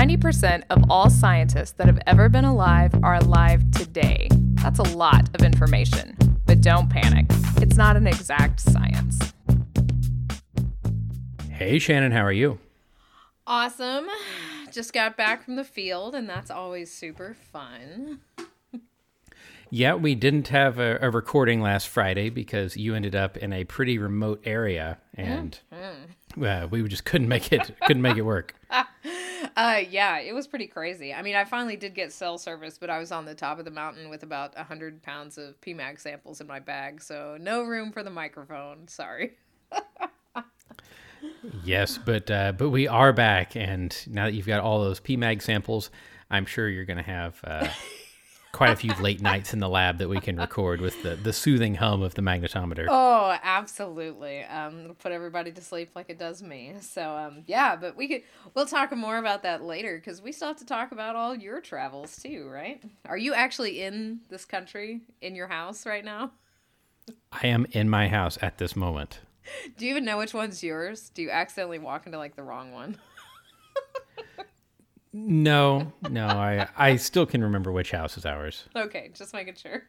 90% of all scientists that have ever been alive are alive today. That's a lot of information, but don't panic. It's not an exact science. Hey, Shannon, how are you? Awesome. Just got back from the field, and that's always super fun. Yeah, we didn't have a recording last Friday because you ended up in a pretty remote area, and we just couldn't make it work. Yeah, it was pretty crazy. I mean, I finally did get cell service, but I was on the top of the mountain with about 100 pounds of PMAG samples in my bag, so no room for the microphone. Sorry. Yes, but we are back, and now that you've got all those PMAG samples, I'm sure you're going to have quite a few late nights in the lab that we can record with the soothing hum of the magnetometer. Oh, absolutely. It'll put everybody to sleep like it does me. So, yeah, but we'll talk more about that later because we still have to talk about all your travels too, right? Are you actually in this country, in your house right now? I am in my house at this moment. Do you even know which one's yours? Do you accidentally walk into like the wrong one? No, I still can remember which house is ours. Okay, just making sure.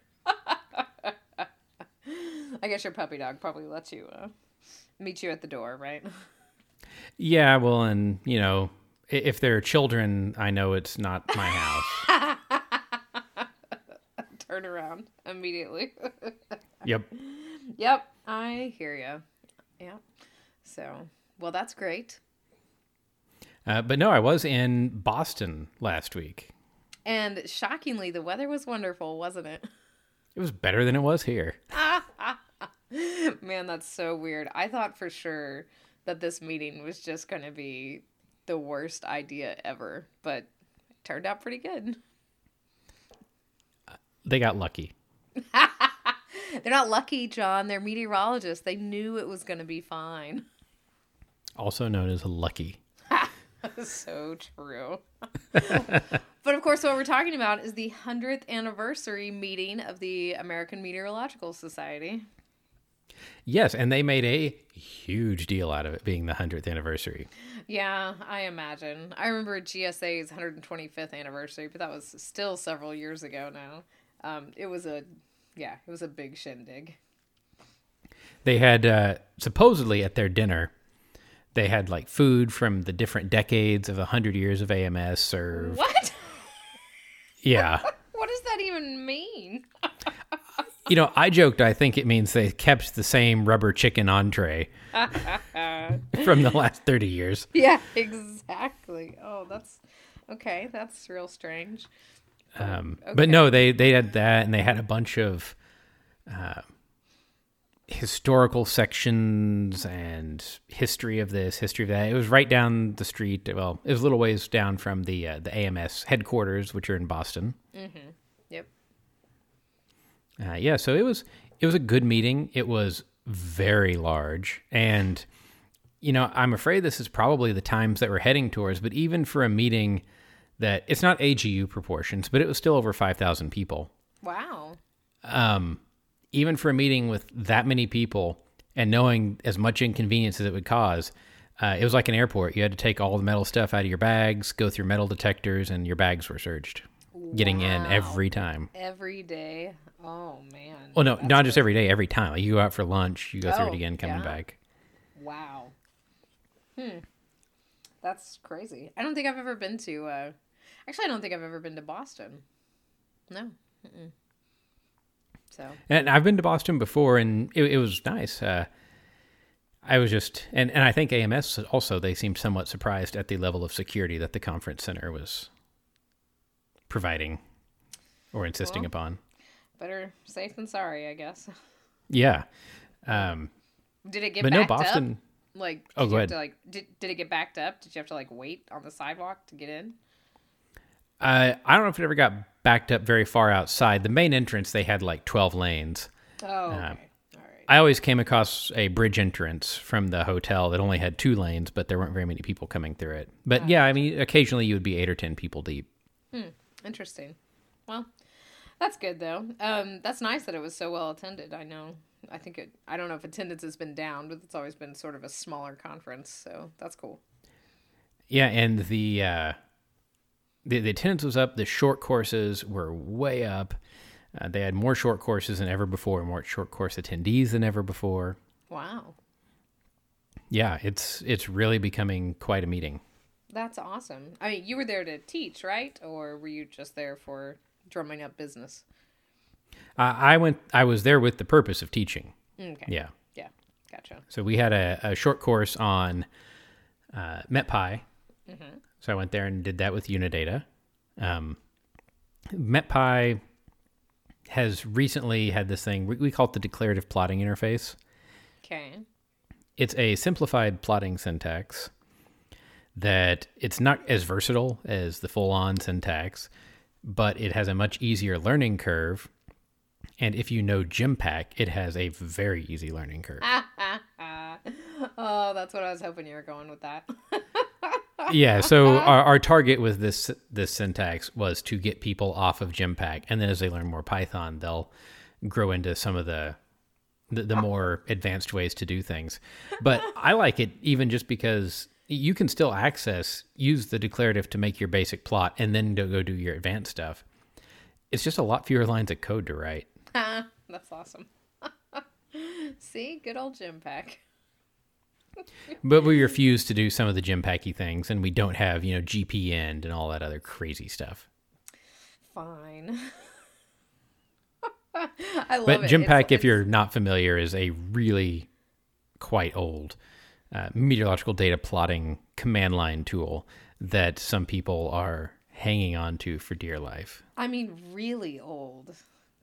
I guess your puppy dog probably lets you meet you at the door, right? Yeah, well, and, you know, if there are children, I know it's not my house. Turn around immediately. Yep, I hear you. Yeah. So, well, that's great. But no, I was in Boston last week. And shockingly, the weather was wonderful, wasn't it? It was better than it was here. Man, that's so weird. I thought for sure that this meeting was just going to be the worst idea ever, but it turned out pretty good. They got lucky. They're not lucky, John. They're meteorologists. They knew it was going to be fine. Also known as lucky. So true. But of course, what we're talking about is the 100th anniversary meeting of the American Meteorological Society. Yes, and they made a huge deal out of it being the 100th anniversary. Yeah, I imagine. I remember GSA's 125th anniversary, but that was still several years ago now. It was a big shindig. They had supposedly at their dinner, they had like food from the different decades of 100 years of AMS served. What? Yeah. What does that even mean? You know, I joked, I think it means they kept the same rubber chicken entree from the last 30 years. Yeah, exactly. Oh, that's okay. That's real strange. Okay. But no, they had that, and they had a bunch of historical sections and history of this, history of that. It was right down the street. Well, it was a little ways down from the AMS headquarters, which are in Boston. Mm-hmm. Yep. Yeah, so it was a good meeting. It was very large, and you know, I'm afraid this is probably the times that we're heading towards. But even for a meeting that it's not AGU proportions, but it was still over 5,000 people. Wow. Even for a meeting with that many people and knowing as much inconvenience as it would cause, it was like an airport. You had to take all the metal stuff out of your bags, go through metal detectors, and your bags were searched. Wow. Getting in every time. Every day? Oh, man. Well, no, not just every day, every time. Like you go out for lunch, you go through it again, coming back. Wow. That's crazy. I don't think I've ever been to... Actually, I don't think I've ever been to Boston. No. Mm-mm. So. And I've been to Boston before, and it was nice. I was just, and I think AMS also, they seemed somewhat surprised at the level of security that the conference center was providing or insisting upon. Better safe than sorry, I guess. Yeah. Did it get backed up? Like, go ahead. Did it get backed up? Did you have to like wait on the sidewalk to get in? I don't know if it ever got backed up very far outside. The main entrance, they had like 12 lanes. Oh, okay. All right. I always came across a bridge entrance from the hotel that only had 2 lanes, but there weren't very many people coming through it. But yeah, I mean, occasionally you would be 8 or 10 people deep. Interesting. Well, that's good though. That's nice that it was so well attended. I know. I don't know if attendance has been down, but it's always been sort of a smaller conference, so that's cool. Yeah, and the the attendance was up. The short courses were way up. They had more short courses than ever before, more short course attendees than ever before. Wow. Yeah, it's really becoming quite a meeting. That's awesome. I mean, you were there to teach, right? Or were you just there for drumming up business? I was there with the purpose of teaching. Okay. Yeah. Yeah. Gotcha. So we had a short course on MetPy. Mm-hmm. So I went there and did that with Unidata. MetPy has recently had this thing, we call it the declarative plotting interface. Okay. It's a simplified plotting syntax that it's not as versatile as the full-on syntax, but it has a much easier learning curve. And if you know GEMPAK, it has a very easy learning curve. Oh, that's what I was hoping you were going with that. Yeah, so our target with this syntax was to get people off of GEMPAK, and then as they learn more Python, they'll grow into some of the more advanced ways to do things. But I like it even just because you can still use the declarative to make your basic plot, and then go do your advanced stuff. It's just a lot fewer lines of code to write. That's awesome. See, good old GEMPAK. But we refuse to do some of the GEMPAK-y things, and we don't have, GPend and all that other crazy stuff. Fine. I love it. But GEMPAK, if you're not familiar, is a really quite old meteorological data plotting command line tool that some people are hanging on to for dear life. I mean, really old.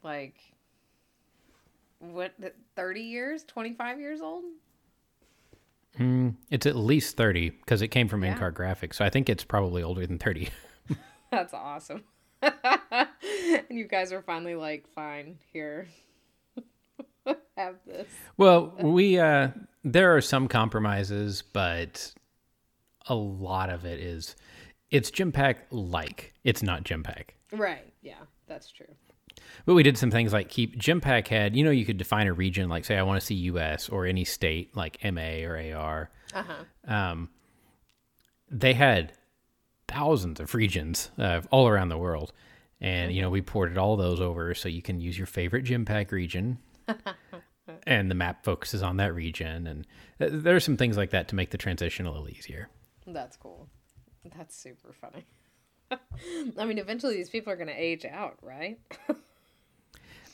Like, what, 30 years, 25 years old? It's at least 30 because it came from NCAR graphics. So I think it's probably older than 30. That's awesome. And you guys are finally like, fine, here. Have this. Well, there are some compromises, but a lot of it is, it's GEMPAK like. It's not GEMPAK. Right. Yeah, that's true. But we did some things like keep GEMPAK had, you could define a region, like say I want to see U.S. or any state like MA or AR. Uh-huh. They had thousands of regions all around the world. And, we ported all those over so you can use your favorite GEMPAK region. And the map focuses on that region. And there are some things like that to make the transition a little easier. That's cool. That's super funny. I mean, eventually these people are going to age out, right?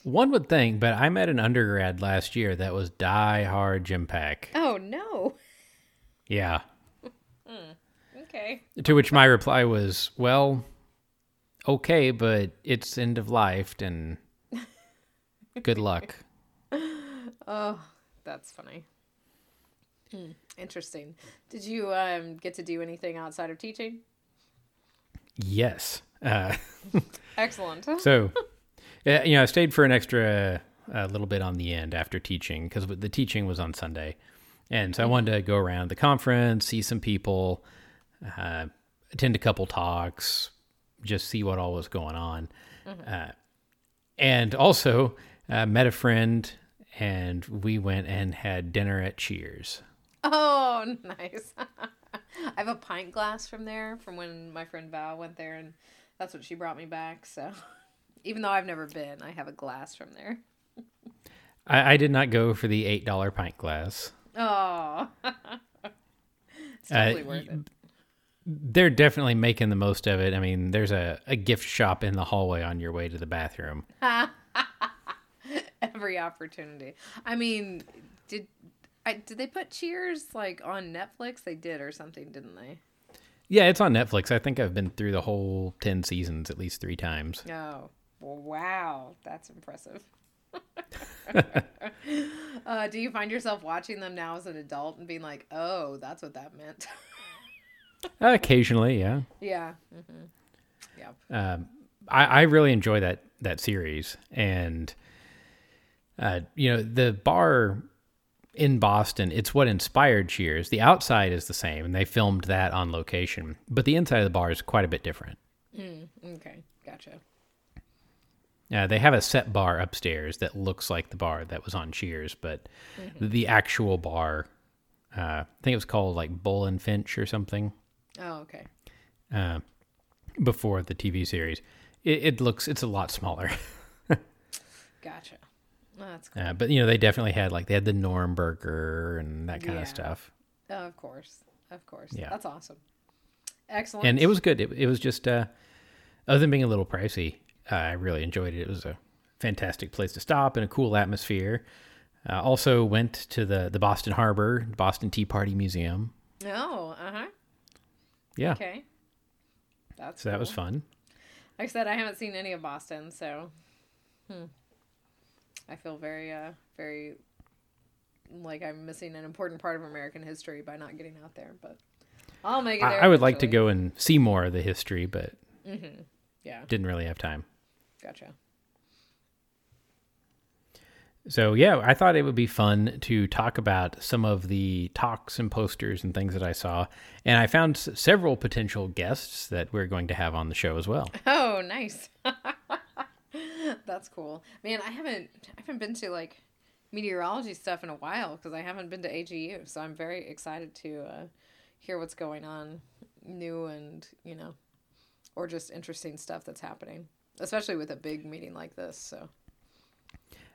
One would think, but I met an undergrad last year that was diehard GEMPAK. Oh, no. Yeah. Okay. To which my reply was, well, okay, but it's end of life, and good luck. Oh, that's funny. Interesting. Did you get to do anything outside of teaching? Yes. Excellent. So, I stayed for an extra little bit on the end after teaching because the teaching was on Sunday. And so I wanted to go around the conference, see some people, attend a couple talks, just see what all was going on. Mm-hmm. And also met a friend and we went and had dinner at Cheers. Oh, nice. I have a pint glass from there, from when my friend Val went there, and that's what she brought me back. So even though I've never been, I have a glass from there. I did not go for the $8 pint glass. Oh, it's totally worth it. They're definitely making the most of it. I mean, there's a gift shop in the hallway on your way to the bathroom. Every opportunity. I mean, did they put Cheers like on Netflix? They did or something, didn't they? Yeah, it's on Netflix. I think I've been through the whole 10 seasons at least 3 times. Oh, wow. That's impressive. Do you find yourself watching them now as an adult and being like, oh, that's what that meant? Occasionally, yeah. Yeah. Mm-hmm. Yeah. I really enjoy that series. And, the bar in Boston, it's what inspired Cheers. The outside is the same, and they filmed that on location. But the inside of the bar is quite a bit different. Okay, gotcha. They have a set bar upstairs that looks like the bar that was on Cheers, but the actual bar, I think it was called like Bull and Finch or something. Oh, okay. before the TV series, it's a lot smaller. Gotcha. Oh, that's cool. But you know, they definitely had the Normberger and that kind of stuff. Oh, of course. Yeah. That's awesome. Excellent. And it was good. It was just, other than being a little pricey, I really enjoyed it. It was a fantastic place to stop and a cool atmosphere. Also went to the Boston Harbor, Boston Tea Party Museum. Oh, uh-huh. Yeah. Okay. So that was fun. Like I said, I haven't seen any of Boston, so I feel very, very like I'm missing an important part of American history by not getting out there, but I'll make it there. I would like to go and see more of the history, but didn't really have time. Gotcha. So, yeah, I thought it would be fun to talk about some of the talks and posters and things that I saw. And I found several potential guests that we're going to have on the show as well. Oh, nice. That's cool. Man, I haven't been to, meteorology stuff in a while because I haven't been to AGU. So I'm very excited to hear what's going on new and, or just interesting stuff that's happening, especially with a big meeting like this, so...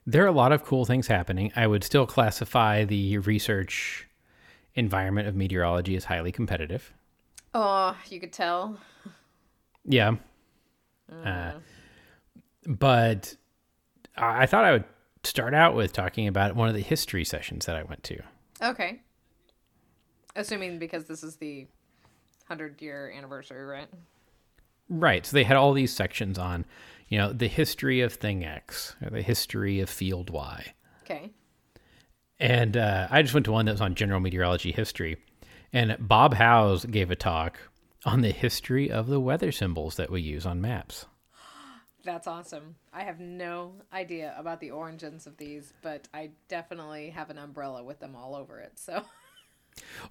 There are a lot of cool things happening. I would still classify the research environment of meteorology as highly competitive. Oh, you could tell. Yeah. But I thought I would start out with talking about one of the history sessions that I went to. Okay. Assuming because this is the 100-year anniversary, right? Right. So they had all these sections on, the history of thing X or the history of field Y. Okay. And I just went to one that was on general meteorology history. And Bob Howes gave a talk on the history of the weather symbols that we use on maps. That's awesome. I have no idea about the origins of these, but I definitely have an umbrella with them all over it. So...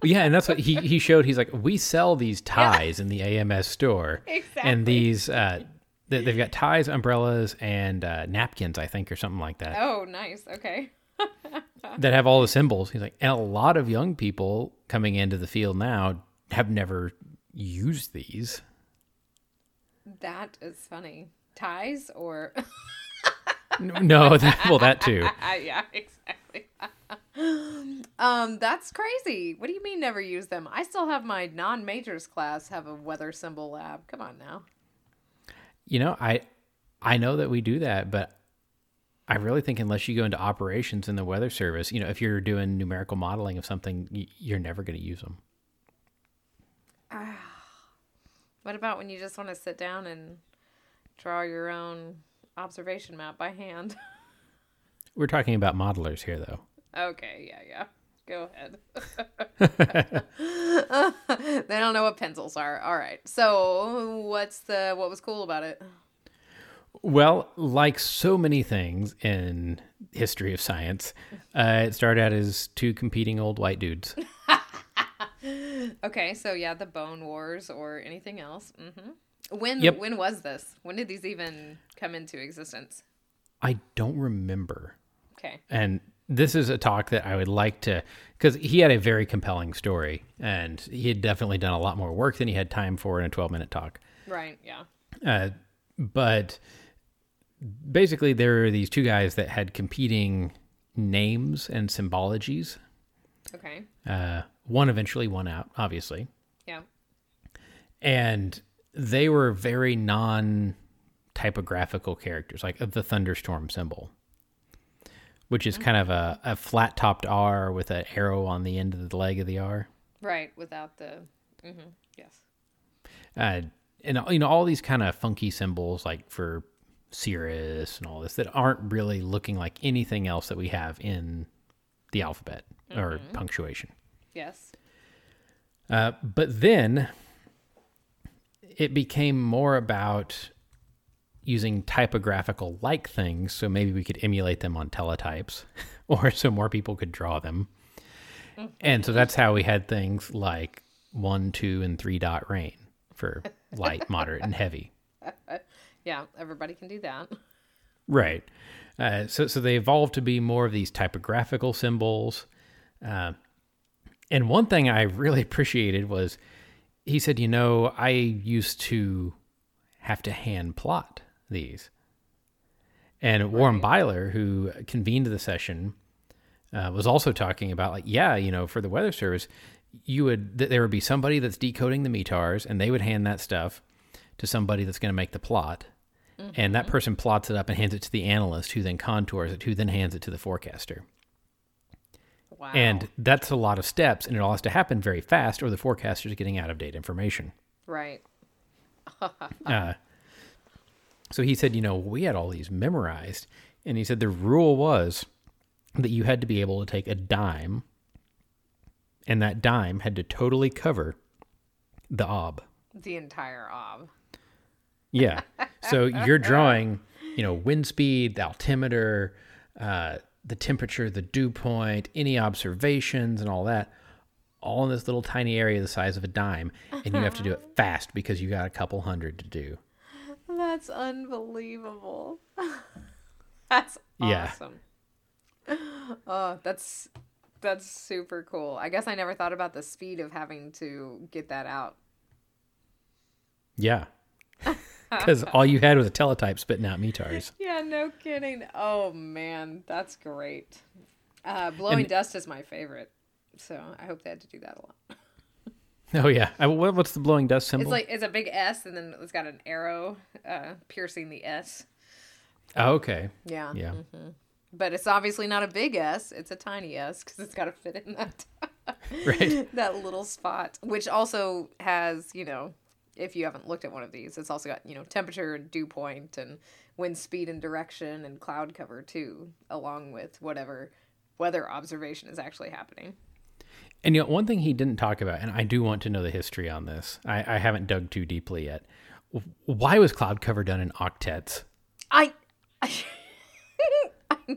Well, yeah, and that's what he showed. He's like, we sell these ties in the AMS store. Exactly. And these, they've got ties, umbrellas, and napkins, I think, or something like that. Oh, nice. Okay. That have all the symbols. He's like, and a lot of young people coming into the field now have never used these. That is funny. Ties or... No, that too. Yeah, exactly. That's crazy. What do you mean never use them? I still have my non-majors class have a weather symbol lab. Come on now. I know that we do that, but I really think unless you go into operations in the weather service, if you're doing numerical modeling of something, you're never going to use them. What about when you just want to sit down and draw your own observation map by hand? We're talking about modelers here, though. Okay, yeah. Go ahead. They don't know what pencils are. All right. So what was cool about it? Well, like so many things in history of science, it started out as two competing old white dudes. Okay, so yeah, the Bone Wars or anything else. Mm-hmm. When was this? When did these even come into existence? I don't remember. Okay. And this is a talk that I would like to, because he had a very compelling story, and he had definitely done a lot more work than he had time for in a 12-minute talk. Right, yeah. But basically there are these two guys that had competing names and symbologies. Okay. One eventually won out, obviously. Yeah. And they were very non-typographical characters, like of the thunderstorm symbol, which is kind of a flat-topped R with an arrow on the end of the leg of the R. Right, without the... Mm-hmm, yes. And, all these kind of funky symbols, like for Cirrus and all this, that aren't really looking like anything else that we have in the alphabet or punctuation. Yes. But then it became more about using typographical like things, so maybe we could emulate them on teletypes or so more people could draw them. And so that's how we had things like 1, 2, and 3 dot rain for light, moderate, and heavy. Yeah, everybody can do that. Right. So they evolved to be more of these typographical symbols. And one thing I really appreciated was he said, I used to have to hand plot these. And right. Warren Byler, who convened the session, was also talking about, like, yeah, you know, for the Weather Service, you would there would be somebody that's decoding the METARs, and they would hand that stuff to somebody that's going to make the plot. Mm-hmm. And that person plots it up and hands it to the analyst, who then contours it, who then hands it to the forecaster. Wow. And that's a lot of steps, and it all has to happen very fast, or the forecaster is getting out-of-date information. Right. So he said, you know, we had all these memorized, and he said the rule was that you had to be able to take a dime, and that dime had to totally cover the ob. The entire ob. Yeah. So you're drawing, you know, wind speed, the altimeter, the temperature, the dew point, any observations and all that, all in this little tiny area the size of a dime, and you have to do it fast because you got a couple hundred to do. That's unbelievable. That's awesome. Yeah. Oh, that's super cool. I guess I never thought about the speed of having to get that out. Yeah. Because all you had was a teletype spitting out METARs. Yeah, no kidding. Oh, man, that's great. Blowing dust is my favorite, so I hope they had to do that a lot. Oh, yeah. What's the blowing dust symbol? It's like it's a big S, and then it's got an arrow piercing the S. Oh, okay. Yeah. Yeah. Mm-hmm. But it's obviously not a big S. It's a tiny S because it's got to fit in that, right. that little spot, which also has, you know, if you haven't looked at one of these, it's also got, you know, temperature and dew point and wind speed and direction and cloud cover too, along with whatever weather observation is actually happening. And, you know, one thing he didn't talk about, and I do want to know the history on this. I haven't dug too deeply yet. Why was cloud cover done in octets? I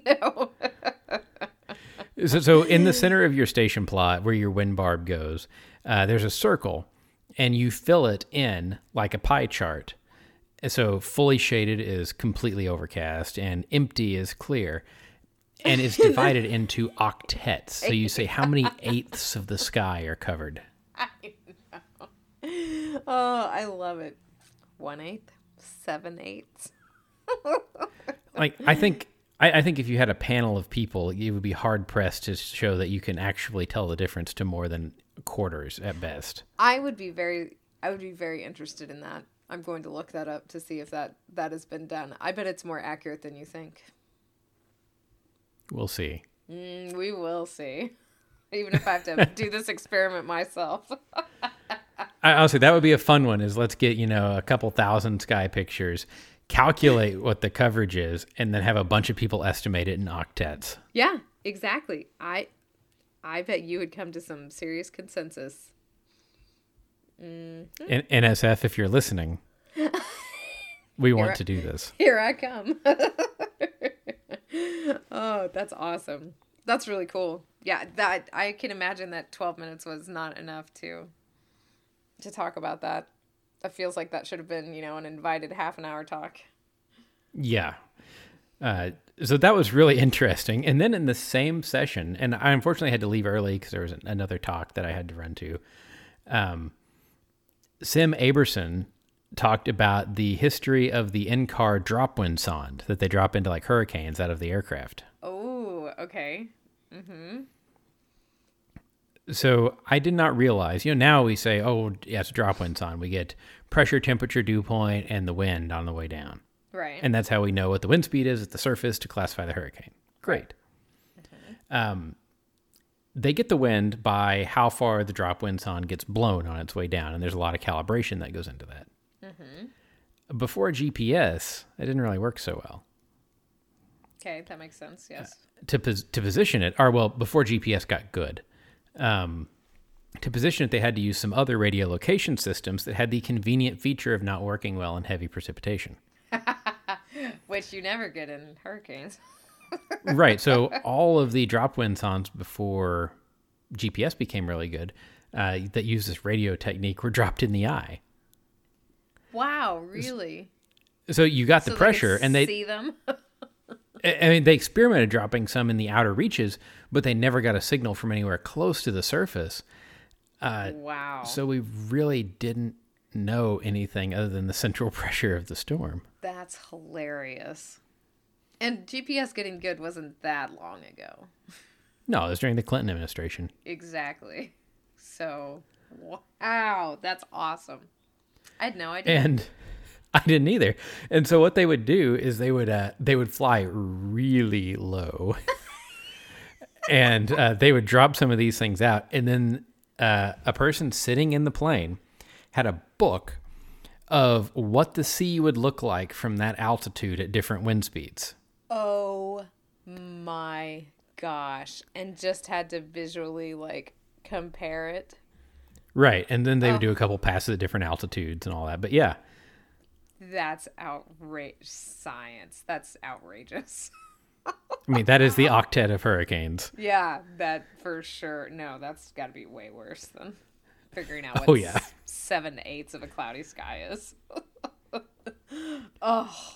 know. So in the center of your station plot where your wind barb goes, there's a circle. And you fill it in like a pie chart. So fully shaded is completely overcast, and empty is clear. And it's divided into octets. So you say how many eighths of the sky are covered. I know. Oh, I love it. 1/8, 7/8. Like, I think if you had a panel of people, you would be hard pressed to show that you can actually tell the difference to more than quarters at best. I would be very interested in that. I'm going to look that up to see if that has been done. I bet it's more accurate than you think. We'll see. We will see. Even if I have to do this experiment myself. I'll say that would be a fun one. Is let's get, you know, a couple thousand sky pictures, calculate what the coverage is, and then have a bunch of people estimate it in octets. Yeah, exactly. I bet you would come to some serious consensus. Mm-hmm. NSF, if you're listening, we want to do this. Here I come. Oh, that's awesome. That's really cool. Yeah, that I can imagine that 12 minutes was not enough to talk about that. That feels like that should have been, you know, an invited half an hour talk. Yeah. So that was really interesting. And then in the same session, and I unfortunately had to leave early because there was another talk that I had to run to, Sim Aberson talked about the history of the NCAR drop wind sond that they drop into like hurricanes out of the aircraft. Oh, okay. Mm-hmm. So I did not realize, you know, now we say, oh, yeah, it's a drop wind sond. We get pressure, temperature, dew point, and the wind on the way down. Right. And that's how we know what the wind speed is at the surface to classify the hurricane. Great. Okay. They get the wind by how far the drop wind sond gets blown on its way down, and there's a lot of calibration that goes into that. Mm-hmm. Before GPS, it didn't really work so well. Okay, that makes sense, yes. To position it, or well, before GPS got good, to position it, they had to use some other radiolocation systems that had the convenient feature of not working well in heavy precipitation. Which you never get in hurricanes. Right. So all of the drop wind sonds before GPS became really good that used this radio technique were dropped in the eye. Wow, really? So you got the pressure. And they see them? I mean, they experimented dropping some in the outer reaches, but they never got a signal from anywhere close to the surface. Wow. So we really didn't know anything other than the central pressure of the storm. That's hilarious. And GPS getting good wasn't that long ago. No, it was during the Clinton administration. Exactly. So, wow, that's awesome. I had no idea. And I didn't either. And so what they would do is they would fly really low. And they would drop some of these things out. And then a person sitting in the plane had a book of what the sea would look like from that altitude at different wind speeds. Oh, my gosh. And just had to visually, like, compare it. Right. And then they would do a couple passes at different altitudes and all that. But, yeah. That's outrageous science. That's outrageous. I mean, that is the octet of hurricanes. Yeah, that for sure. No, that's got to be way worse than figuring out what 7/8 of a cloudy sky is. Oh,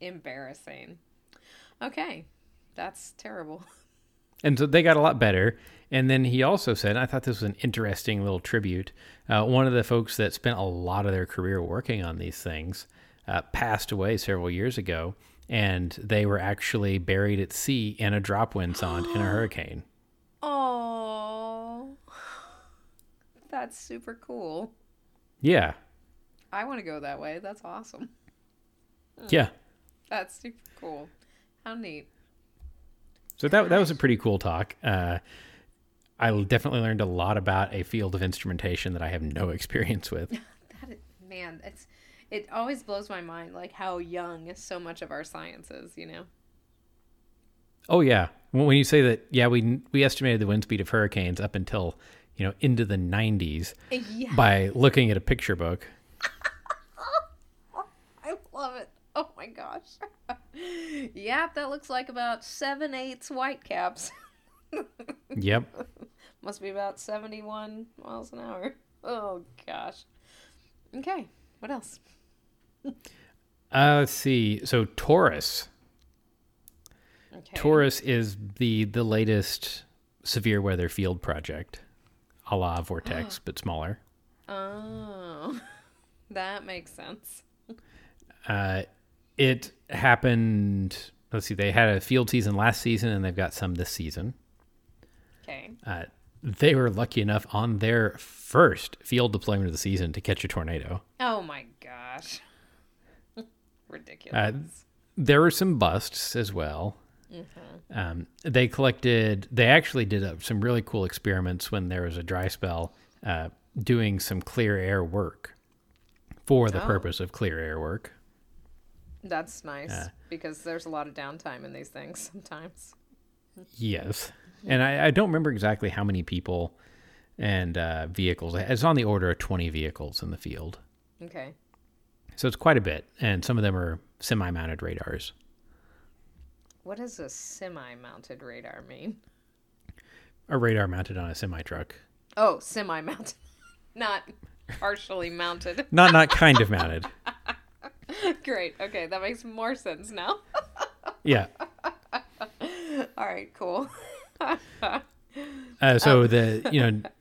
embarrassing. Okay, that's terrible. And so they got a lot better. And then he also said, and I thought this was an interesting little tribute, one of the folks that spent a lot of their career working on these things passed away several years ago. And they were actually buried at sea in a drop wind pond in a hurricane. Oh, that's super cool. Yeah. I want to go that way. That's awesome. Yeah. That's super cool. How neat. So that was a pretty cool talk. I definitely learned a lot about a field of instrumentation that I have no experience with. It always blows my mind, like, how young so much of our science is, you know? Oh, yeah. When you say that, yeah, we estimated the wind speed of hurricanes up until, you know, into the 90s by looking at a picture book. I love it. Oh, my gosh. Yeah, that looks like about 7/8 whitecaps. Yep. Must be about 71 miles an hour. Oh, gosh. Okay. What else? Let's see. So TAURUS. Okay. TAURUS is the latest severe weather field project, a la VORTEX, but smaller. Oh, that makes sense. It happened, let's see, they had a field season last season, and they've got some this season. Okay. They were lucky enough on their first field deployment of the season to catch a tornado. Oh, my gosh. Ridiculous. There were some busts as well. Mm-hmm. They actually did some really cool experiments when there was a dry spell doing some clear air work for the purpose of clear air work. That's nice because there's a lot of downtime in these things sometimes. Yes. And I don't remember exactly how many people and vehicles. It's on the order of 20 vehicles in the field. Okay. So it's quite a bit. And some of them are semi-mounted radars. What does a semi-mounted radar mean? A radar mounted on a semi-truck. Oh, semi-mounted. Not partially mounted. Not kind of mounted. Great. Okay, that makes more sense now. Yeah. All right, cool. The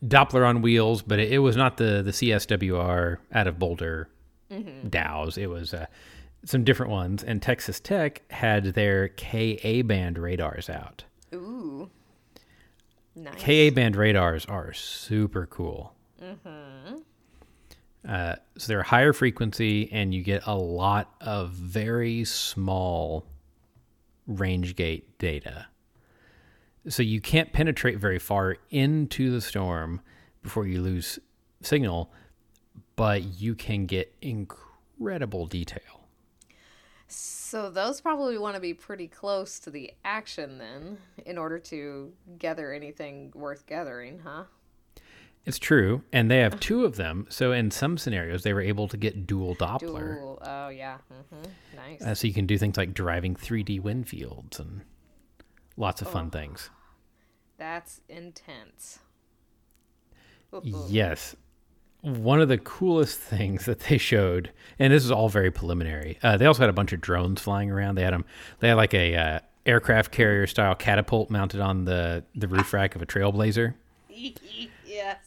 Doppler on wheels, but it was not the CSWR out of Boulder DOWs. It was some different ones, and Texas Tech had their KA band radars out. Ooh, nice! KA band radars are super cool. Mm-hmm. So they're higher frequency, and you get a lot of very small range gate data. So you can't penetrate very far into the storm before you lose signal, but you can get incredible detail. So those probably want to be pretty close to the action then in order to gather anything worth gathering, huh? It's true. And they have two of them. So in some scenarios, they were able to get dual Doppler. Oh, yeah. Mm-hmm. Nice. So you can do things like driving 3D wind fields and lots of fun things. That's intense. Yes. One of the coolest things that they showed, and this is all very preliminary, they also had a bunch of drones flying around. They had like a aircraft carrier style catapult mounted on the roof rack of a Trailblazer. Yes,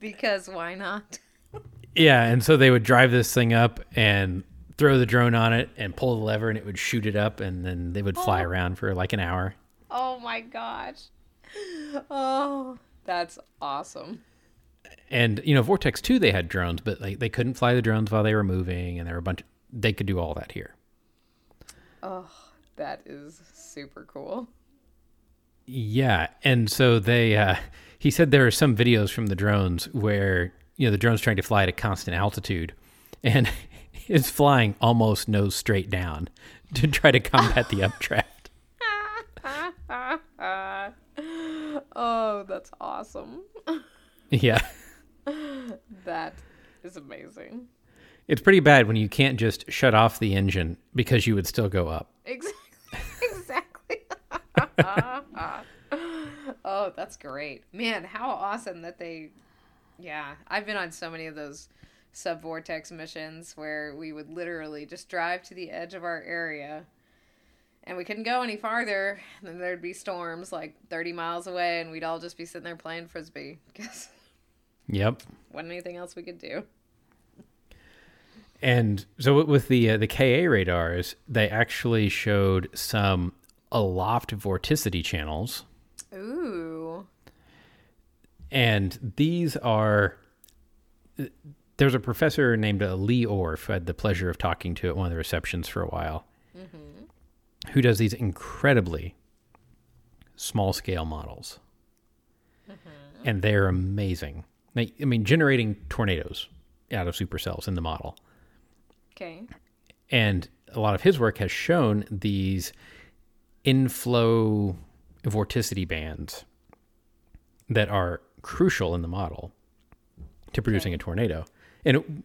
because why not? Yeah, and so they would drive this thing up and throw the drone on it and pull the lever, and it would shoot it up, and then they would fly around for like an hour. Oh, my gosh. Oh, that's awesome. And, you know, Vortex 2, they had drones, but they couldn't fly the drones while they were moving, and there were a bunch. They could do all that here. Oh, that is super cool. Yeah, and so they, he said there are some videos from the drones where, you know, the drone's trying to fly at a constant altitude, and it's flying almost nose straight down to try to combat the updraft. Oh, that's awesome. Yeah. That is amazing. It's pretty bad when you can't just shut off the engine because you would still go up. Exactly. Oh, that's great. Man, how awesome that they... Yeah, I've been on so many of those sub-vortex missions where we would literally just drive to the edge of our area and we couldn't go any farther, and then there'd be storms like 30 miles away, and we'd all just be sitting there playing Frisbee because yep, wasn't anything else we could do. And so with the KA radars, they actually showed some aloft vorticity channels. Ooh. And these are... There's a professor named Lee Orf, I had the pleasure of talking to at one of the receptions for a while, mm-hmm. who does these incredibly small-scale models. Mm-hmm. And they're amazing. Like, I mean, generating tornadoes out of supercells in the model. Okay. And a lot of his work has shown these inflow vorticity bands that are crucial in the model to producing okay. a tornado. And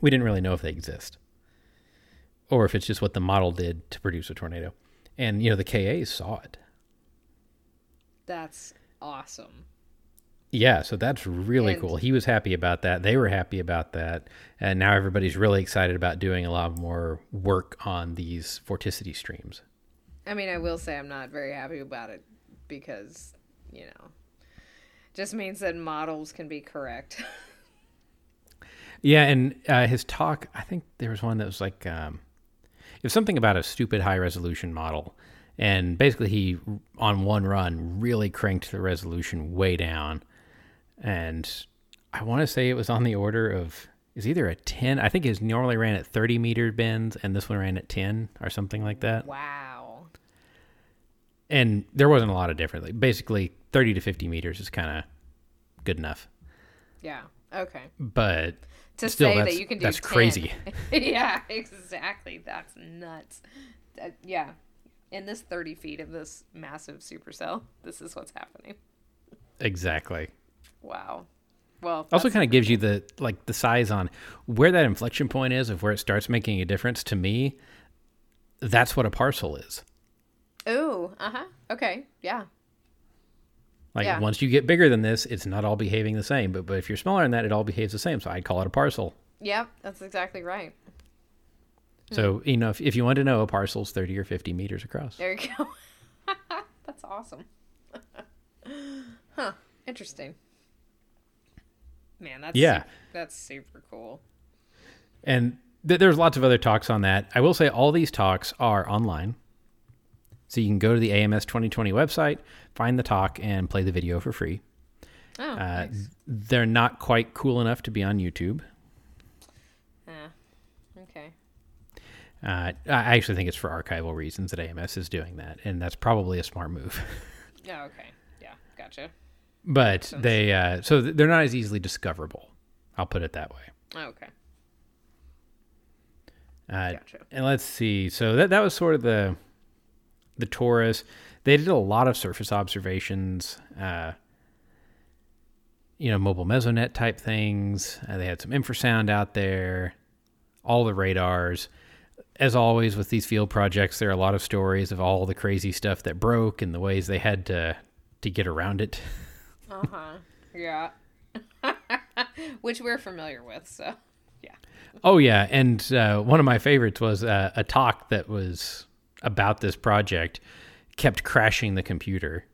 we didn't really know if they exist or if it's just what the model did to produce a tornado. And, you know, the KAs saw it. That's awesome. Yeah, so that's really cool. He was happy about that. They were happy about that. And now everybody's really excited about doing a lot more work on these vorticity streams. I mean, I will say I'm not very happy about it because, you know, just means that models can be correct. Yeah, and his talk, I think there was one that was like, it was something about a stupid high-resolution model. And basically he, on one run, really cranked the resolution way down. And I want to say it was on the order of, is either a 10, I think his normally ran at 30-meter bends, and this one ran at 10 or something like that. Wow. And there wasn't a lot of difference. Like, basically, 30 to 50 meters is kind of good enough. Yeah, okay. But to still, say that you can do that's 10. Crazy. Yeah, exactly. That's nuts. Yeah. In this 30 feet of this massive supercell, this is what's happening. Exactly. Wow. Well, also kind of gives you the like the size on where that inflection point is of where it starts making a difference. To me, that's what a parcel is. Ooh, uh-huh. Okay, yeah. Like yeah. Once you get bigger than this, it's not all behaving the same. But if you're smaller than that, it all behaves the same. So I'd call it a parcel. Yeah, that's exactly right. So, you know, if you want to know, a parcel's 30 or 50 meters across. There you go. That's awesome. Huh. Interesting. Man, that's, yeah. That's super cool. And there's lots of other talks on that. I will say all these talks are online. So you can go to the AMS 2020 website, find the talk, and play the video for free. Oh, nice. They're not quite cool enough to be on YouTube. Okay. I actually think it's for archival reasons that AMS is doing that, and that's probably a smart move. Oh, okay. Yeah, gotcha. But they, so they're not as easily discoverable. I'll put it that way. Oh, okay. Gotcha. And let's see. So that was sort of the TAURUS. They did a lot of surface observations, you know, mobile mesonet type things. They had some infrasound out there, all the radars. As always with these field projects, there are a lot of stories of all the crazy stuff that broke and the ways they had to get around it. Uh-huh. Yeah. Which we're familiar with, so yeah. Oh, yeah. And one of my favorites was a talk that was about this project kept crashing the computer.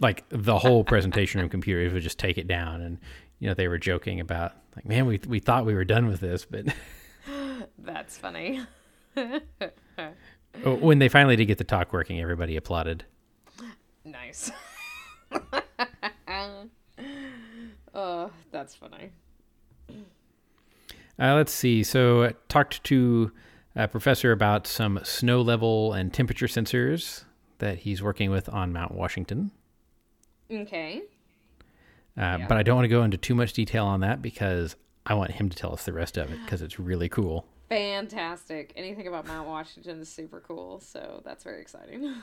Like the whole presentation room computer, it would just take it down. And you know, they were joking about like, man, we thought we were done with this, but that's funny. When they finally did get the talk working, everybody applauded. Nice. Oh, that's funny. Let's see. So talked to a professor about some snow level and temperature sensors that he's working with on Mount Washington. Okay. But I don't want to go into too much detail on that because I want him to tell us the rest of it because it's really cool. Fantastic. Anything about Mount Washington is super cool, so that's very exciting.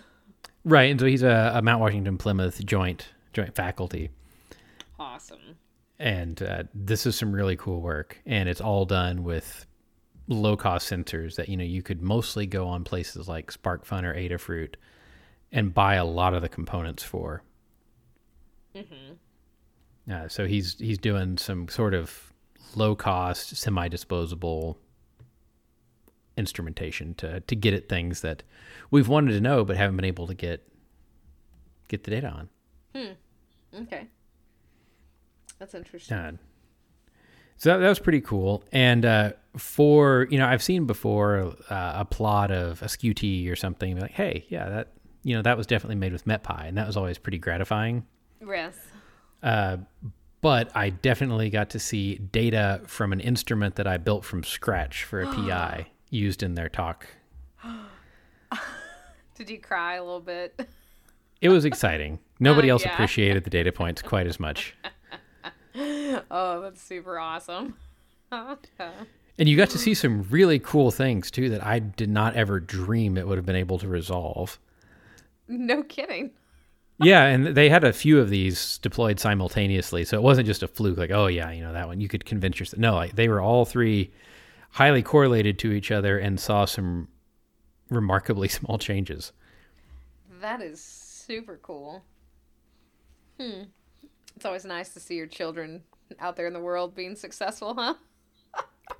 Right, and so he's a Mount Washington-Plymouth joint faculty. Awesome. And this is some really cool work, and it's all done with low-cost sensors that, you know, you could mostly go on places like SparkFun or Adafruit and buy a lot of the components for. Mm-hmm. So he's doing some sort of low-cost, semi-disposable instrumentation to get at things that we've wanted to know but haven't been able to get the data on. Okay. That's interesting. So that was pretty cool. And for, you know, I've seen before a plot of a SKU-T or something, like, hey, yeah, that, you know, that was definitely made with MetPy, and that was always pretty gratifying. Yes. But I definitely got to see data from an instrument that I built from scratch for a PI used in their talk. Did you cry a little bit? It was exciting. Nobody else appreciated the data points quite as much. Oh, that's super awesome. And you got to see some really cool things, too, that I did not ever dream it would have been able to resolve. No kidding. Yeah, and they had a few of these deployed simultaneously, so it wasn't just a fluke, like, oh, yeah, you know, that one. You could convince yourself. No, like, they were all three highly correlated to each other and saw some remarkably small changes. That is super cool. It's always nice to see your children out there in the world being successful, huh?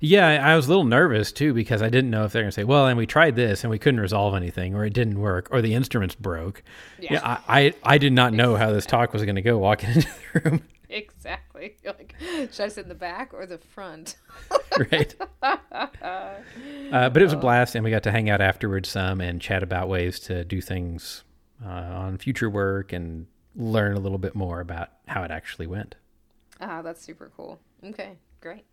Yeah, I was a little nervous, too, because I didn't know if they're going to say, well, and we tried this, and we couldn't resolve anything, or it didn't work, or the instruments broke. Yeah, I did not know how this talk was going to go walking into the room. Exactly. You're like, should I sit in the back or the front? Right. But it was a blast, and we got to hang out afterwards some and chat about ways to do things on future work and learn a little bit more about how it actually went. Ah, that's super cool. Okay, great.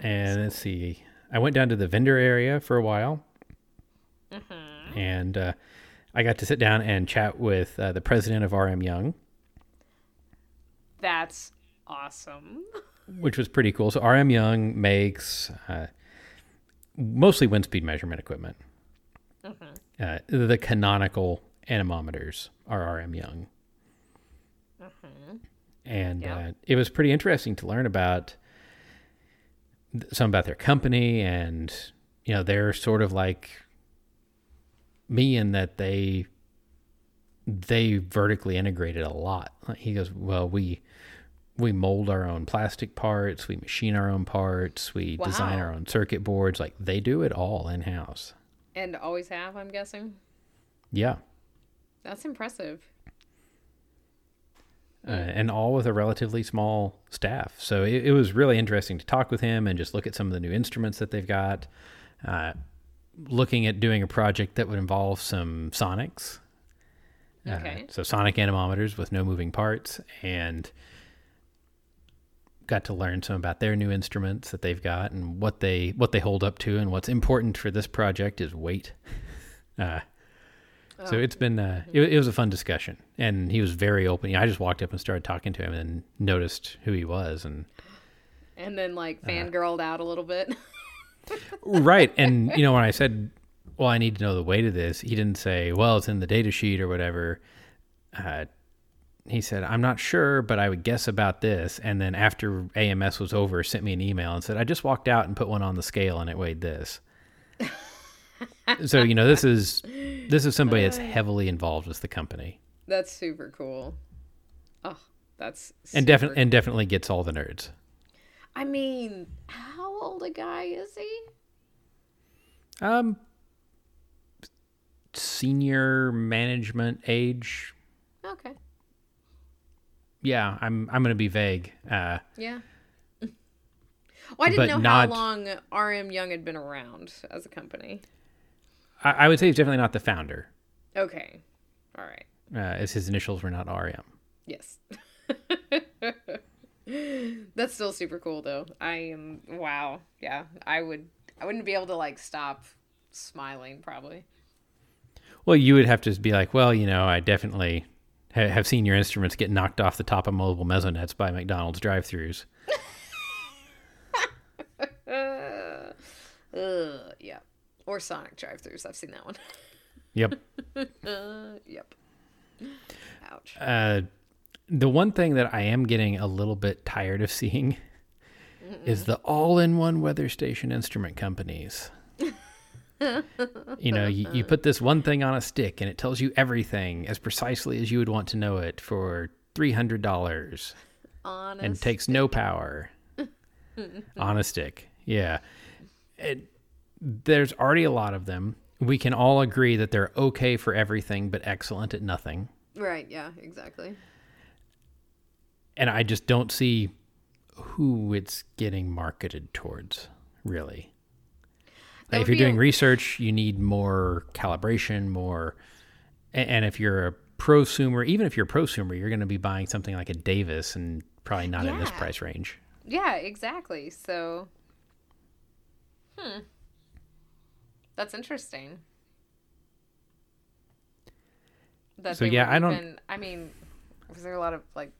And let's see, I went down to the vendor area for a while, and I got to sit down and chat with the president of RM Young. That's awesome. Which was pretty cool. So RM Young makes mostly wind speed measurement equipment. The canonical anemometers are RM Young. And it was pretty interesting to learn about some about their company, and you know, they're sort of like me in that they vertically integrated a lot. He goes, well, we mold our own plastic parts, we machine our own parts, we design our own circuit boards. Like, they do it all in-house and always have, I'm guessing. Yeah, that's impressive. And all with a relatively small staff. So it was really interesting to talk with him and just look at some of the new instruments that they've got. Looking at doing a project that would involve some sonics. Okay. So sonic anemometers with no moving parts, and got to learn some about their new instruments that they've got and what they hold up to, and what's important for this project is weight. So it's been, it was a fun discussion, and he was very open. I just walked up and started talking to him and noticed who he was. And then like fangirled out a little bit. Right. And you know, when I said, well, I need to know the weight of this, he didn't say, well, it's in the data sheet or whatever. He said, I'm not sure, but I would guess about this. And then after AMS was over, sent me an email and said, I just walked out and put one on the scale and it weighed this. So, you know, this is somebody that's heavily involved with the company. That's super cool. Oh, that's super cool. And definitely gets all the nerds. I mean, how old a guy is he? Senior management age. Okay. yeah, I'm going to be vague. Yeah. Well, I didn't know how long RM Young had been around as a company. I would say he's definitely not the founder. Okay. All right. As his initials were not RM. Yes. That's still super cool, though. Wow. Yeah. I wouldn't be able to, like, stop smiling, probably. Well, you would have to be like, well, you know, I definitely have seen your instruments get knocked off the top of mobile mesonets by McDonald's drive-thrus. Yeah. Or Sonic drive-thrus. I've seen that one. Yep. Yep. Ouch. The one thing that I am getting a little bit tired of seeing is the all-in-one weather station instrument companies. You know, you put this one thing on a stick and it tells you everything as precisely as you would want to know it for $300 and takes no power. On a stick. Yeah. There's already a lot of them. We can all agree that they're okay for everything, but excellent at nothing. Right. Yeah, exactly. And I just don't see who it's getting marketed towards, really. Like, if you're doing research, you need more calibration, more. And if you're a prosumer, even if you're a prosumer, you're going to be buying something like a Davis and probably not in this price range. Yeah, exactly. So, that's interesting. Was there a lot of, like,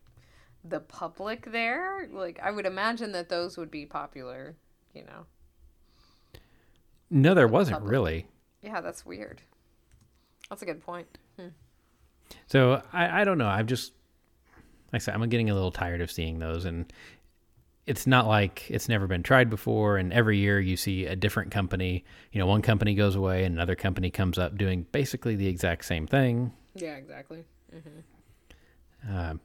the public there? Like, I would imagine that those would be popular, you know. No, there wasn't really. Yeah, that's weird. That's a good point. So I don't know. I've just, like I said, I'm getting a little tired of seeing those, and it's not like it's never been tried before. And every year you see a different company. You know, one company goes away and another company comes up doing basically the exact same thing. Yeah, exactly. Mm-hmm.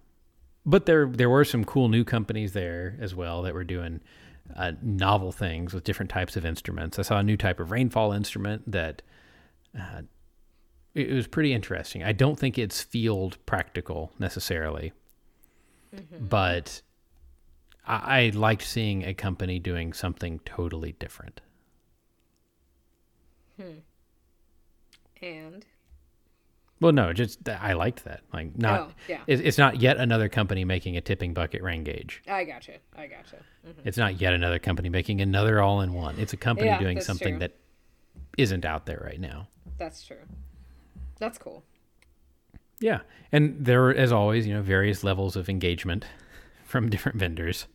But there were some cool new companies there as well that were doing novel things with different types of instruments. I saw a new type of rainfall instrument that it was pretty interesting. I don't think it's field practical necessarily, but I liked seeing a company doing something totally different. And? Well, no, just I liked that. Like, it's not yet another company making a tipping bucket rain gauge. I gotcha. It's not yet another company making another all-in-one. It's a company doing something that isn't out there right now. That's true. That's cool. Yeah. And there are, as always, you know, various levels of engagement from different vendors.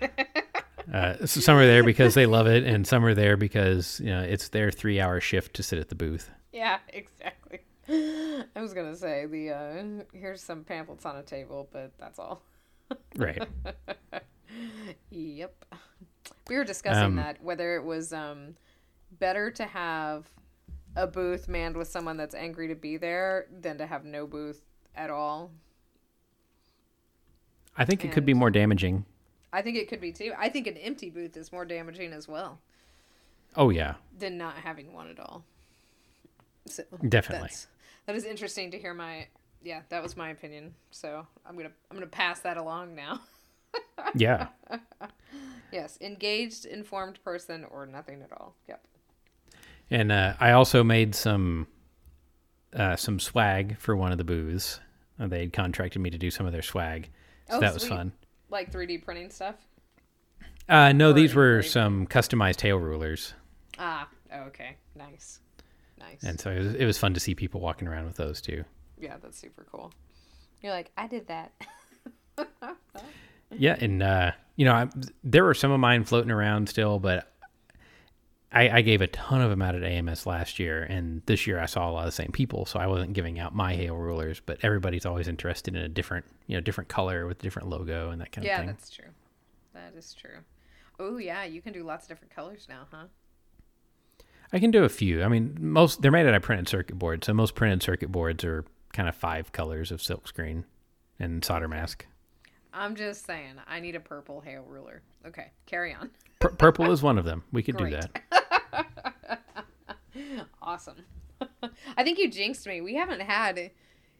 So some are there because they love it, and some are there because, you know, it's their 3-hour shift to sit at the booth. Yeah, exactly. I was going to say, here's some pamphlets on a table, but that's all. Right. Yep. We were discussing that, whether it was better to have a booth manned with someone that's angry to be there than to have no booth at all. I think it could be more damaging. I think it could be, too. I think an empty booth is more damaging as well. Oh, yeah. Than not having one at all. So definitely. That is interesting to hear. That was my opinion. So I'm gonna pass that along now. Yeah. Yes, engaged, informed person or nothing at all. Yep. And I also made some swag for one of the booths. They had contracted me to do some of their swag, so that was fun. Like 3D printing stuff. No, these were some customized tail rulers. Ah, okay, nice. Nice. And so it was fun to see people walking around with those too. Yeah, that's super cool. You're like, I did that. Yeah, and you know, there were some of mine floating around still, but I gave a ton of them out at AMS last year, and this year I saw a lot of the same people, so I wasn't giving out my hail rulers. But everybody's always interested in a different, you know, different color with different logo and that kind of thing. Yeah, that's true. That is true. Oh yeah, you can do lots of different colors now, huh? I can do a few. I mean, they're made out of printed circuit boards, so most printed circuit boards are kind of 5 colors of silkscreen and solder mask. I'm just saying, I need a purple hail ruler. Okay, carry on. Purple is one of them. We could do that. Awesome. I think you jinxed me. We haven't had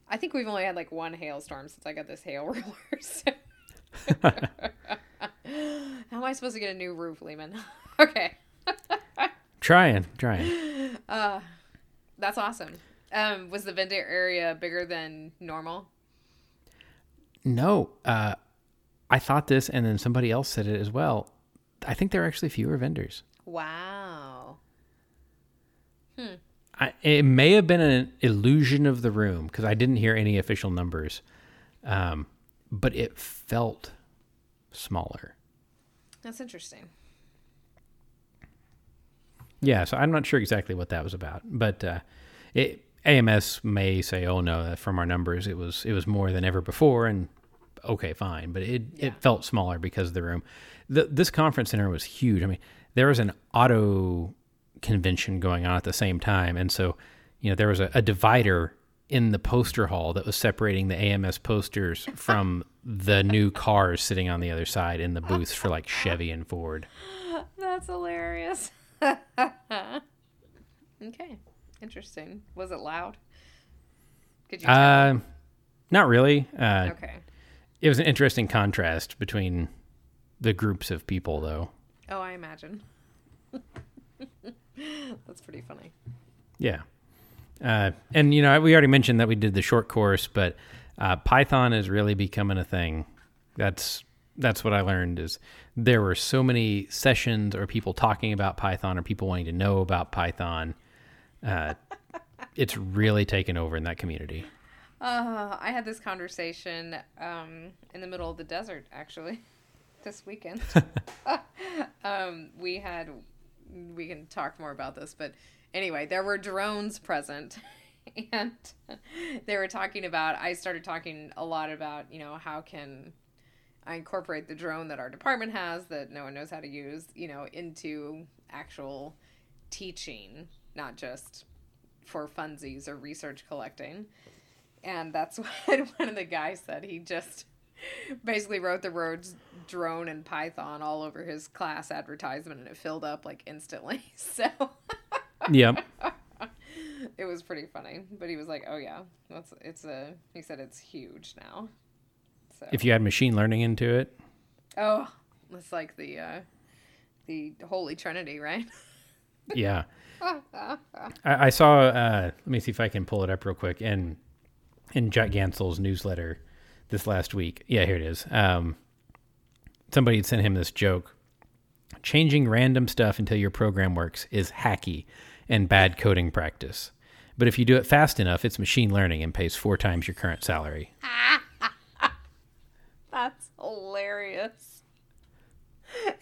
I think we've only had like one hailstorm since I got this hail roller. So. How am I supposed to get a new roof, Lehman? Okay. Trying. That's awesome. Was the vendor area bigger than normal? No. I thought this, and then somebody else said it as well. I think there are actually fewer vendors. Wow. It may have been an illusion of the room because I didn't hear any official numbers, but it felt smaller. That's interesting. Yeah, so I'm not sure exactly what that was about, but AMS may say, "Oh no, from our numbers, it was more than ever before," and okay, fine, but it felt smaller because of the room. This conference center was huge. I mean, there was an auto convention going on at the same time, and so there was a divider in the poster hall that was separating the AMS posters from the new cars sitting on the other side in the booths for like Chevy and Ford. That's hilarious. Okay, interesting. Was it loud? Could you tell? Not really. Okay. It was an interesting contrast between the groups of people, though. Oh, I imagine. That's pretty funny. Yeah. And, we already mentioned that we did the short course, but Python is really becoming a thing. That's what I learned is there were so many sessions or people talking about Python or people wanting to know about Python. It's really taken over in that community. I had this conversation in the middle of the desert, actually, this weekend. We can talk more about this, but anyway, there were drones present, and they were I started talking a lot about, how can I incorporate the drone that our department has that no one knows how to use, into actual teaching, not just for funsies or research collecting. And that's what one of the guys said. He just basically wrote the words drone and Python all over his class advertisement, and it filled up like instantly. So yeah, it was pretty funny. But he was like, "Oh yeah, he said it's huge now." So if you add machine learning into it, oh, it's like the Holy Trinity, right? Yeah. I saw. Let me see if I can pull it up real quick and. In Jack Gansel's newsletter this last week. Yeah, here it is. Somebody had sent him this joke. Changing random stuff until your program works is hacky and bad coding practice. But if you do it fast enough, it's machine learning and pays 4 times your current salary. That's hilarious.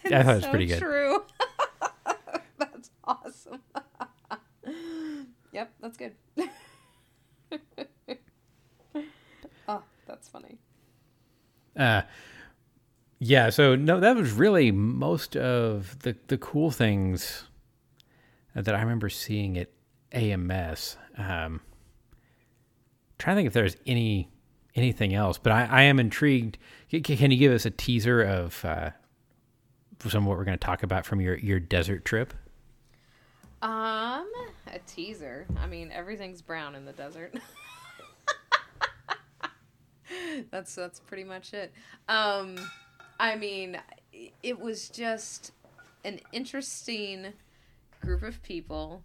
I thought it was pretty good. True. That's awesome. Yep, that's good. Oh, that's funny. Yeah, so no, that was really most of the cool things that I remember seeing at AMS. Trying to think if there's anything else, but I am intrigued. Can you give us a teaser of some of what we're going to talk about from your desert trip? A teaser? I mean, everything's brown in the desert. That's pretty much it. I mean, it was just an interesting group of people.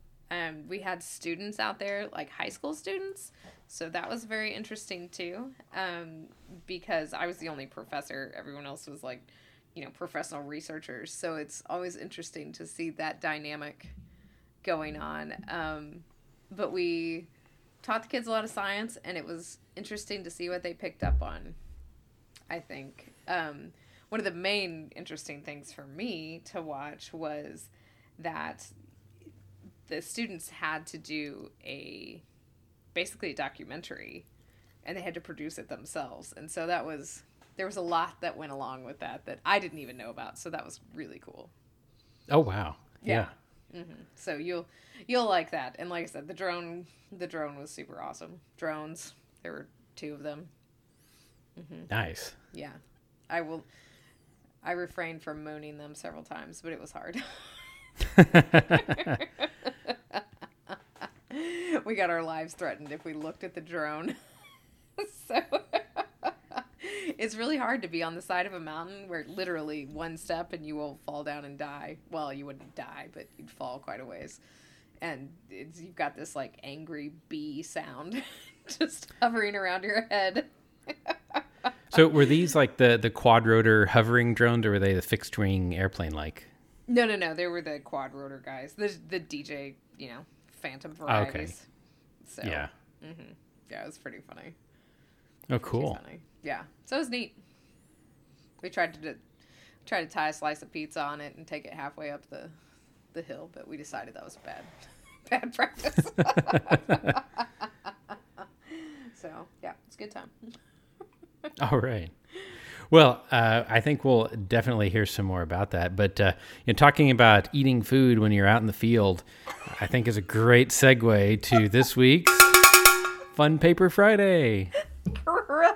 We had students out there, like high school students, so that was very interesting too. Because I was the only professor; everyone else was like, professional researchers. So it's always interesting to see that dynamic going on. But we taught the kids a lot of science, and it was interesting to see what they picked up on, I think. One of the main interesting things for me to watch was that the students had to do basically a documentary, and they had to produce it themselves. And so there was a lot that went along with that I didn't even know about. So that was really cool. Oh, wow. Yeah. Mm-hmm. So you'll like that. And like I said, the drone was super awesome. Drones. There were 2 of them. Mm-hmm. Nice. Yeah. I refrained from mooning them several times, but it was hard. We got our lives threatened if we looked at the drone. So it's really hard to be on the side of a mountain where literally one step and you will fall down and die. Well, you wouldn't die, but you'd fall quite a ways. And it's, you've got this like angry bee sound just hovering around your head. So were these like the quadrotor hovering drones, or were they the fixed wing airplane like? No. They were the quadrotor guys. The DJ, you know, phantom varieties. Oh, okay. So, yeah. Mm-hmm. Yeah, it was pretty funny. Oh, cool. Funny. Yeah. So it was neat. We tried to tie a slice of pizza on it and take it halfway up the hill, but we decided that was bad practice. So, yeah, it's a good time. All right. Well, I think we'll definitely hear some more about that. But talking about eating food when you're out in the field, I think is a great segue to this week's Fun Paper Friday. Gross.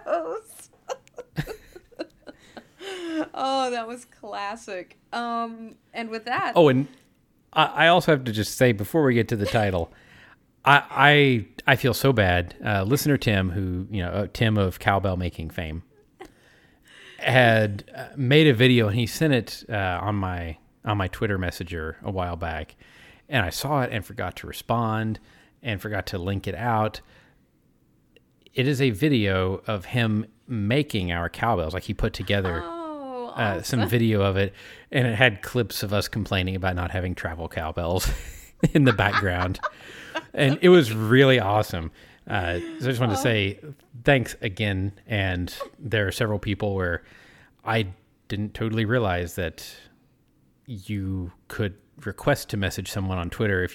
Oh, that was classic. And with that. Oh, and I also have to just say before we get to the title, I feel so bad. Listener Tim, who, you know, Tim of Cowbell Making fame, had made a video, and he sent it on my Twitter Messenger a while back, and I saw it and forgot to respond and forgot to link it out. It is a video of him making our cowbells. Like, he put together awesome. Some video of it, and it had clips of us complaining about not having travel cowbells in the background. And it was really awesome. So I just wanted to say thanks again. And there are several people where I didn't totally realize that you could request to message someone on Twitter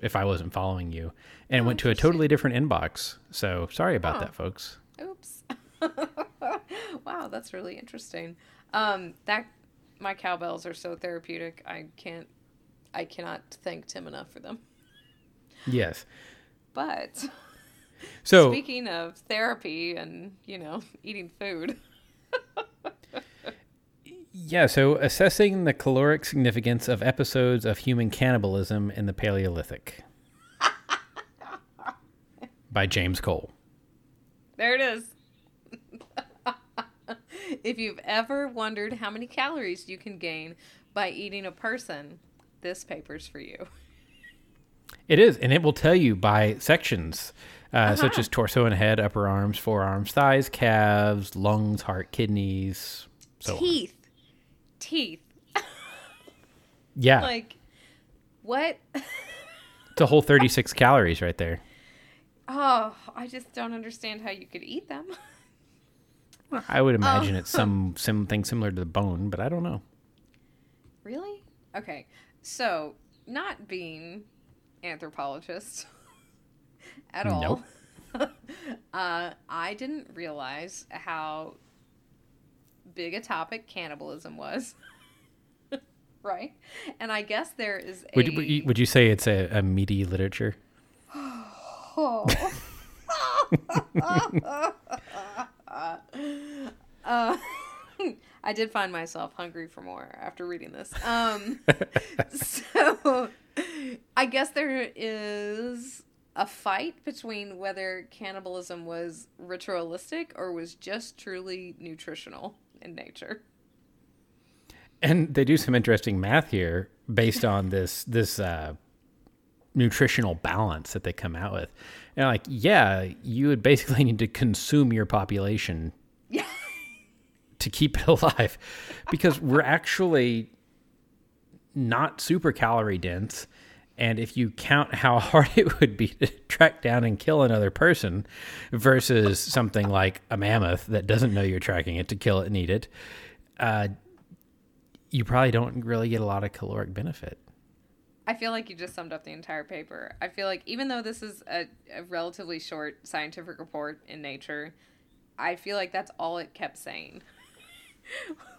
if I wasn't following you, and it went to a totally different inbox. So sorry about that, folks. Oops. Wow. That's really interesting. My cowbells are so therapeutic. I cannot thank Tim enough for them. Yes. But so, speaking of therapy and, you know, eating food. Yeah, so assessing the caloric significance of episodes of human cannibalism in the Paleolithic by James Cole. There it is. If you've ever wondered how many calories you can gain by eating a person, this paper's for you. It is, and it will tell you by sections, such as torso and head, upper arms, forearms, thighs, calves, lungs, heart, kidneys, so teeth. Yeah. Like, what? It's a whole 36 calories right there. Oh, I just don't understand how you could eat them. I would imagine it's something similar to the bone, but I don't know. Really? Okay. So, not being anthropologist at all. Nope. I didn't realize how big a topic cannibalism was. Right? And I guess there is a... Would you say it's a meaty literature? I did find myself hungry for more after reading this. So I guess there is a fight between whether cannibalism was ritualistic or was just truly nutritional in nature. And they do some interesting math here based on this nutritional balance that they come out with. And like, yeah, you would basically need to consume your population to keep it alive, because we're actually not super calorie dense. And if you count how hard it would be to track down and kill another person versus something like a mammoth that doesn't know you're tracking it to kill it and eat it, you probably don't really get a lot of caloric benefit. I feel like you just summed up the entire paper. I feel like even though this is a relatively short scientific report in Nature, I feel like that's all it kept saying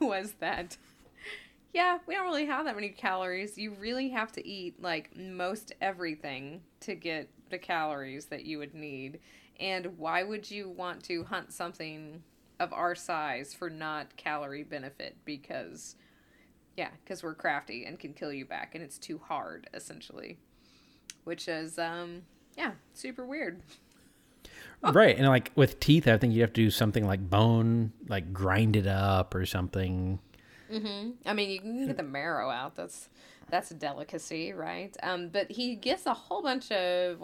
was that, yeah, we don't really have that many calories. You really have to eat, like, most everything to get the calories that you would need. And why would you want to hunt something of our size for not calorie benefit? Because, yeah, because we're crafty and can kill you back, and it's too hard, essentially. Which is, super weird. Right. And like with teeth, I think you'd have to do something like bone, like grind it up or something. Mm-hmm. I mean, you can get the marrow out. That's a delicacy, right? But he gives a whole bunch of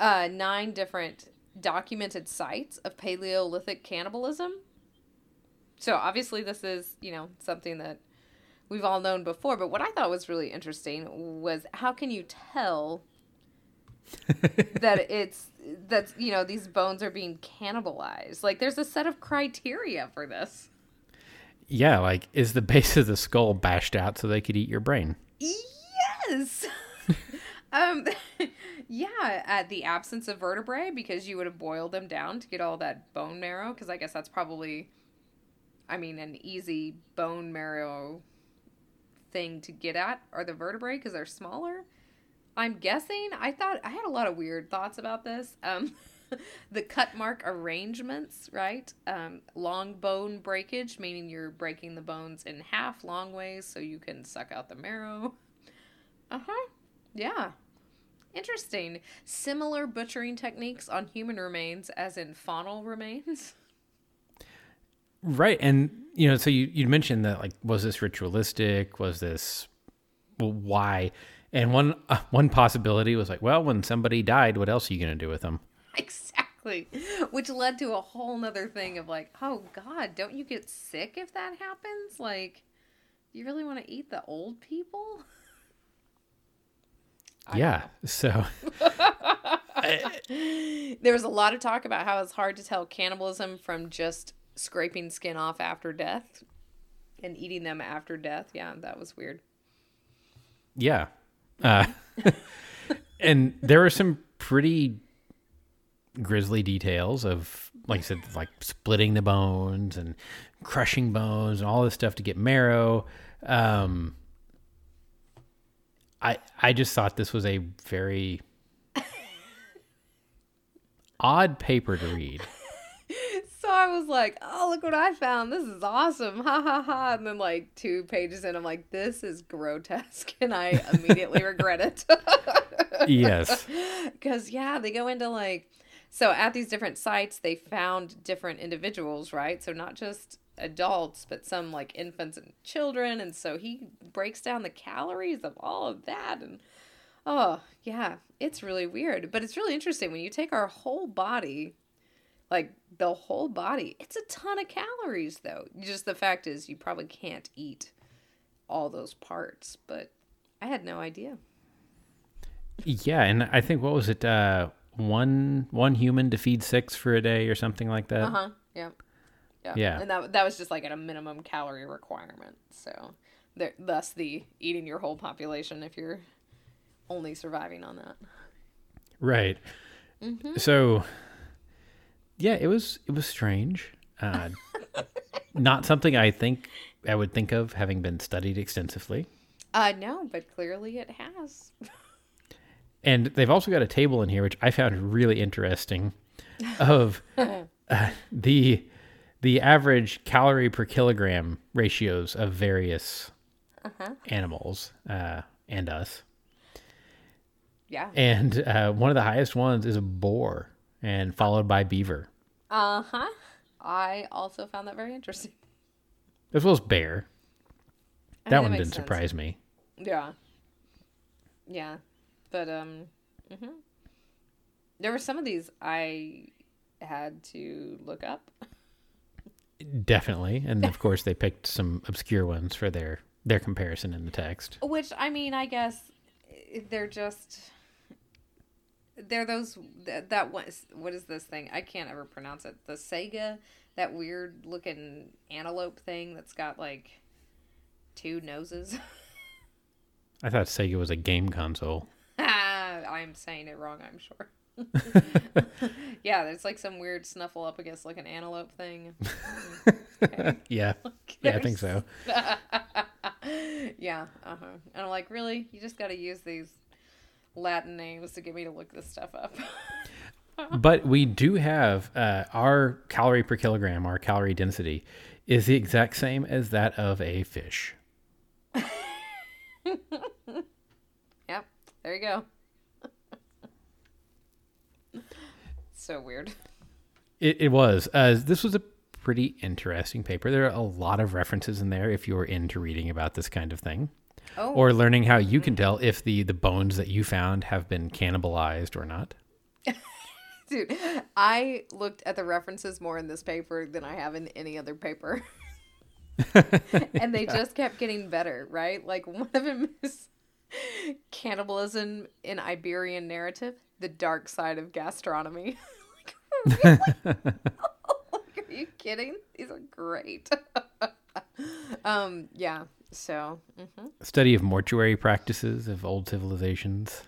9 different documented sites of Paleolithic cannibalism. So obviously this is, something that we've all known before. But what I thought was really interesting was how can you tell that these bones are being cannibalized? Like there's a set of criteria for this. Yeah, like, is the base of the skull bashed out so they could eat your brain? Yes! The absence of vertebrae, because you would have boiled them down to get all that bone marrow, because I guess that's probably, an easy bone marrow thing to get at are the vertebrae, because they're smaller, I'm guessing. I had a lot of weird thoughts about this. The cut mark arrangements, right? Long bone breakage, meaning you're breaking the bones in half long ways so you can suck out the marrow. Uh-huh. Yeah. Interesting. Similar butchering techniques on human remains as in faunal remains. Right. And, so you mentioned that, like, was this ritualistic? Was this... Well, why? And one possibility was like, well, when somebody died, what else are you going to do with them? Exactly. Which led to a whole nother thing of like, oh God, don't you get sick if that happens? Like, you really want to eat the old people? So there was a lot of talk about how it's hard to tell cannibalism from just scraping skin off after death and eating them after death. Yeah, that was weird. Yeah. And there were some pretty grisly details of, like I said, like splitting the bones and crushing bones and all this stuff to get marrow. I just thought this was a very odd paper to read. So I was like, oh, look what I found. This is awesome. Ha, ha, ha. And then like 2 pages in, I'm like, this is grotesque. And I immediately regret it. Yes. Because, they go into like... So at these different sites, they found different individuals, right? So not just adults, but some like infants and children. And so he breaks down the calories of all of that. And it's really weird. But it's really interesting. When you take our whole body, like the whole body, it's a ton of calories though. Just the fact is you probably can't eat all those parts. But I had no idea. Yeah. And I think, what was it? One human to feed 6 for a day or something like that. Uh-huh. Yeah. And that was just like at a minimum calorie requirement. So thus the eating your whole population if you're only surviving on that. Right. Mm-hmm. So yeah, it was strange. Not something I would think of having been studied extensively. No, but clearly it has. And they've also got a table in here, which I found really interesting, of the average calorie per kilogram ratios of various animals and us. Yeah. And one of the highest ones is a boar, and followed by beaver. Uh-huh. I also found that very interesting. As well as bear. That one didn't surprise me. Yeah. Yeah. But there were some of these I had to look up. Definitely. And of course they picked some obscure ones for their comparison in the text. Which, I guess they're those, that was, what is this thing? I can't ever pronounce it. The Sega, that weird looking antelope thing that's got like 2 noses. I thought Sega was a game console. I'm saying it wrong, I'm sure. Yeah, there's like some weird snuffle up against like an antelope thing. Okay. Yeah. Like, I think so. Yeah. Uh-huh. And I'm like, really? You just got to use these Latin names to get me to look this stuff up. But we do have our calorie per kilogram, our calorie density, is the exact same as that of a fish. Yep. There you go. so weird. It was. This was a pretty interesting paper. There are a lot of references in there if you're into reading about this kind of thing. Oh. Or learning how you can tell if the bones that you found have been cannibalized or not. Dude, I looked at the references more in this paper than I have in any other paper. And they just kept getting better, right? Like one of them is cannibalism in Iberian narrative, the dark side of gastronomy. Like, really? Like, are you kidding? These are great. Yeah. So, study of mortuary practices of old civilizations.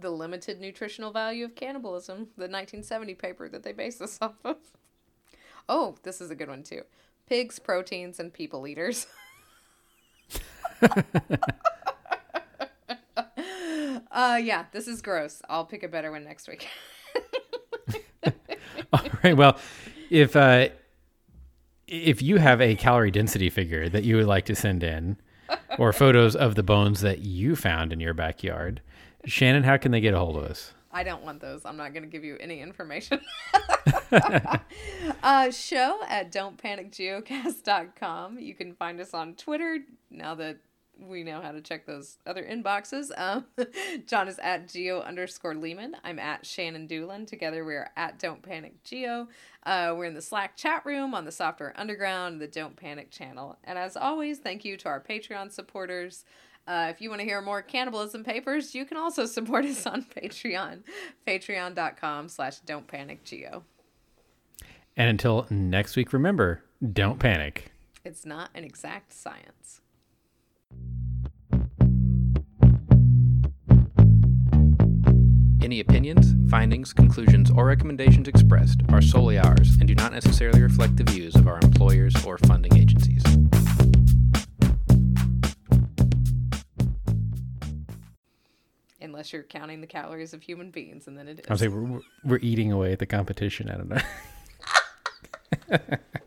The limited nutritional value of cannibalism, the 1970 paper that they based this off of. Oh, this is a good one too. Pigs, proteins, and people eaters. Yeah, this is gross. I'll pick a better one next week. All right. Well, if you have a calorie density figure that you would like to send in, or photos of the bones that you found in your backyard, Shannon, how can they get a hold of us? I don't want those. I'm not going to give you any information. show@don'tpanicgeocast.com. You can find us on Twitter now that we know how to check those other inboxes. John is @Geo_Lehman. I'm @Shannon Doolin. Together we are @Don'tPanicGeo. We're in the Slack chat room on the Software Underground, the Don't Panic channel. And as always, thank you to our Patreon supporters. If you want to hear more cannibalism papers, you can also support us on Patreon, patreon.com/don'tpanicgeo. And until next week, remember, don't panic. It's not an exact science. Any opinions, findings, conclusions, or recommendations expressed are solely ours and do not necessarily reflect the views of our employers or funding agencies. Unless you're counting the calories of human beings, and then it is. I'll say we're eating away at the competition. I don't know.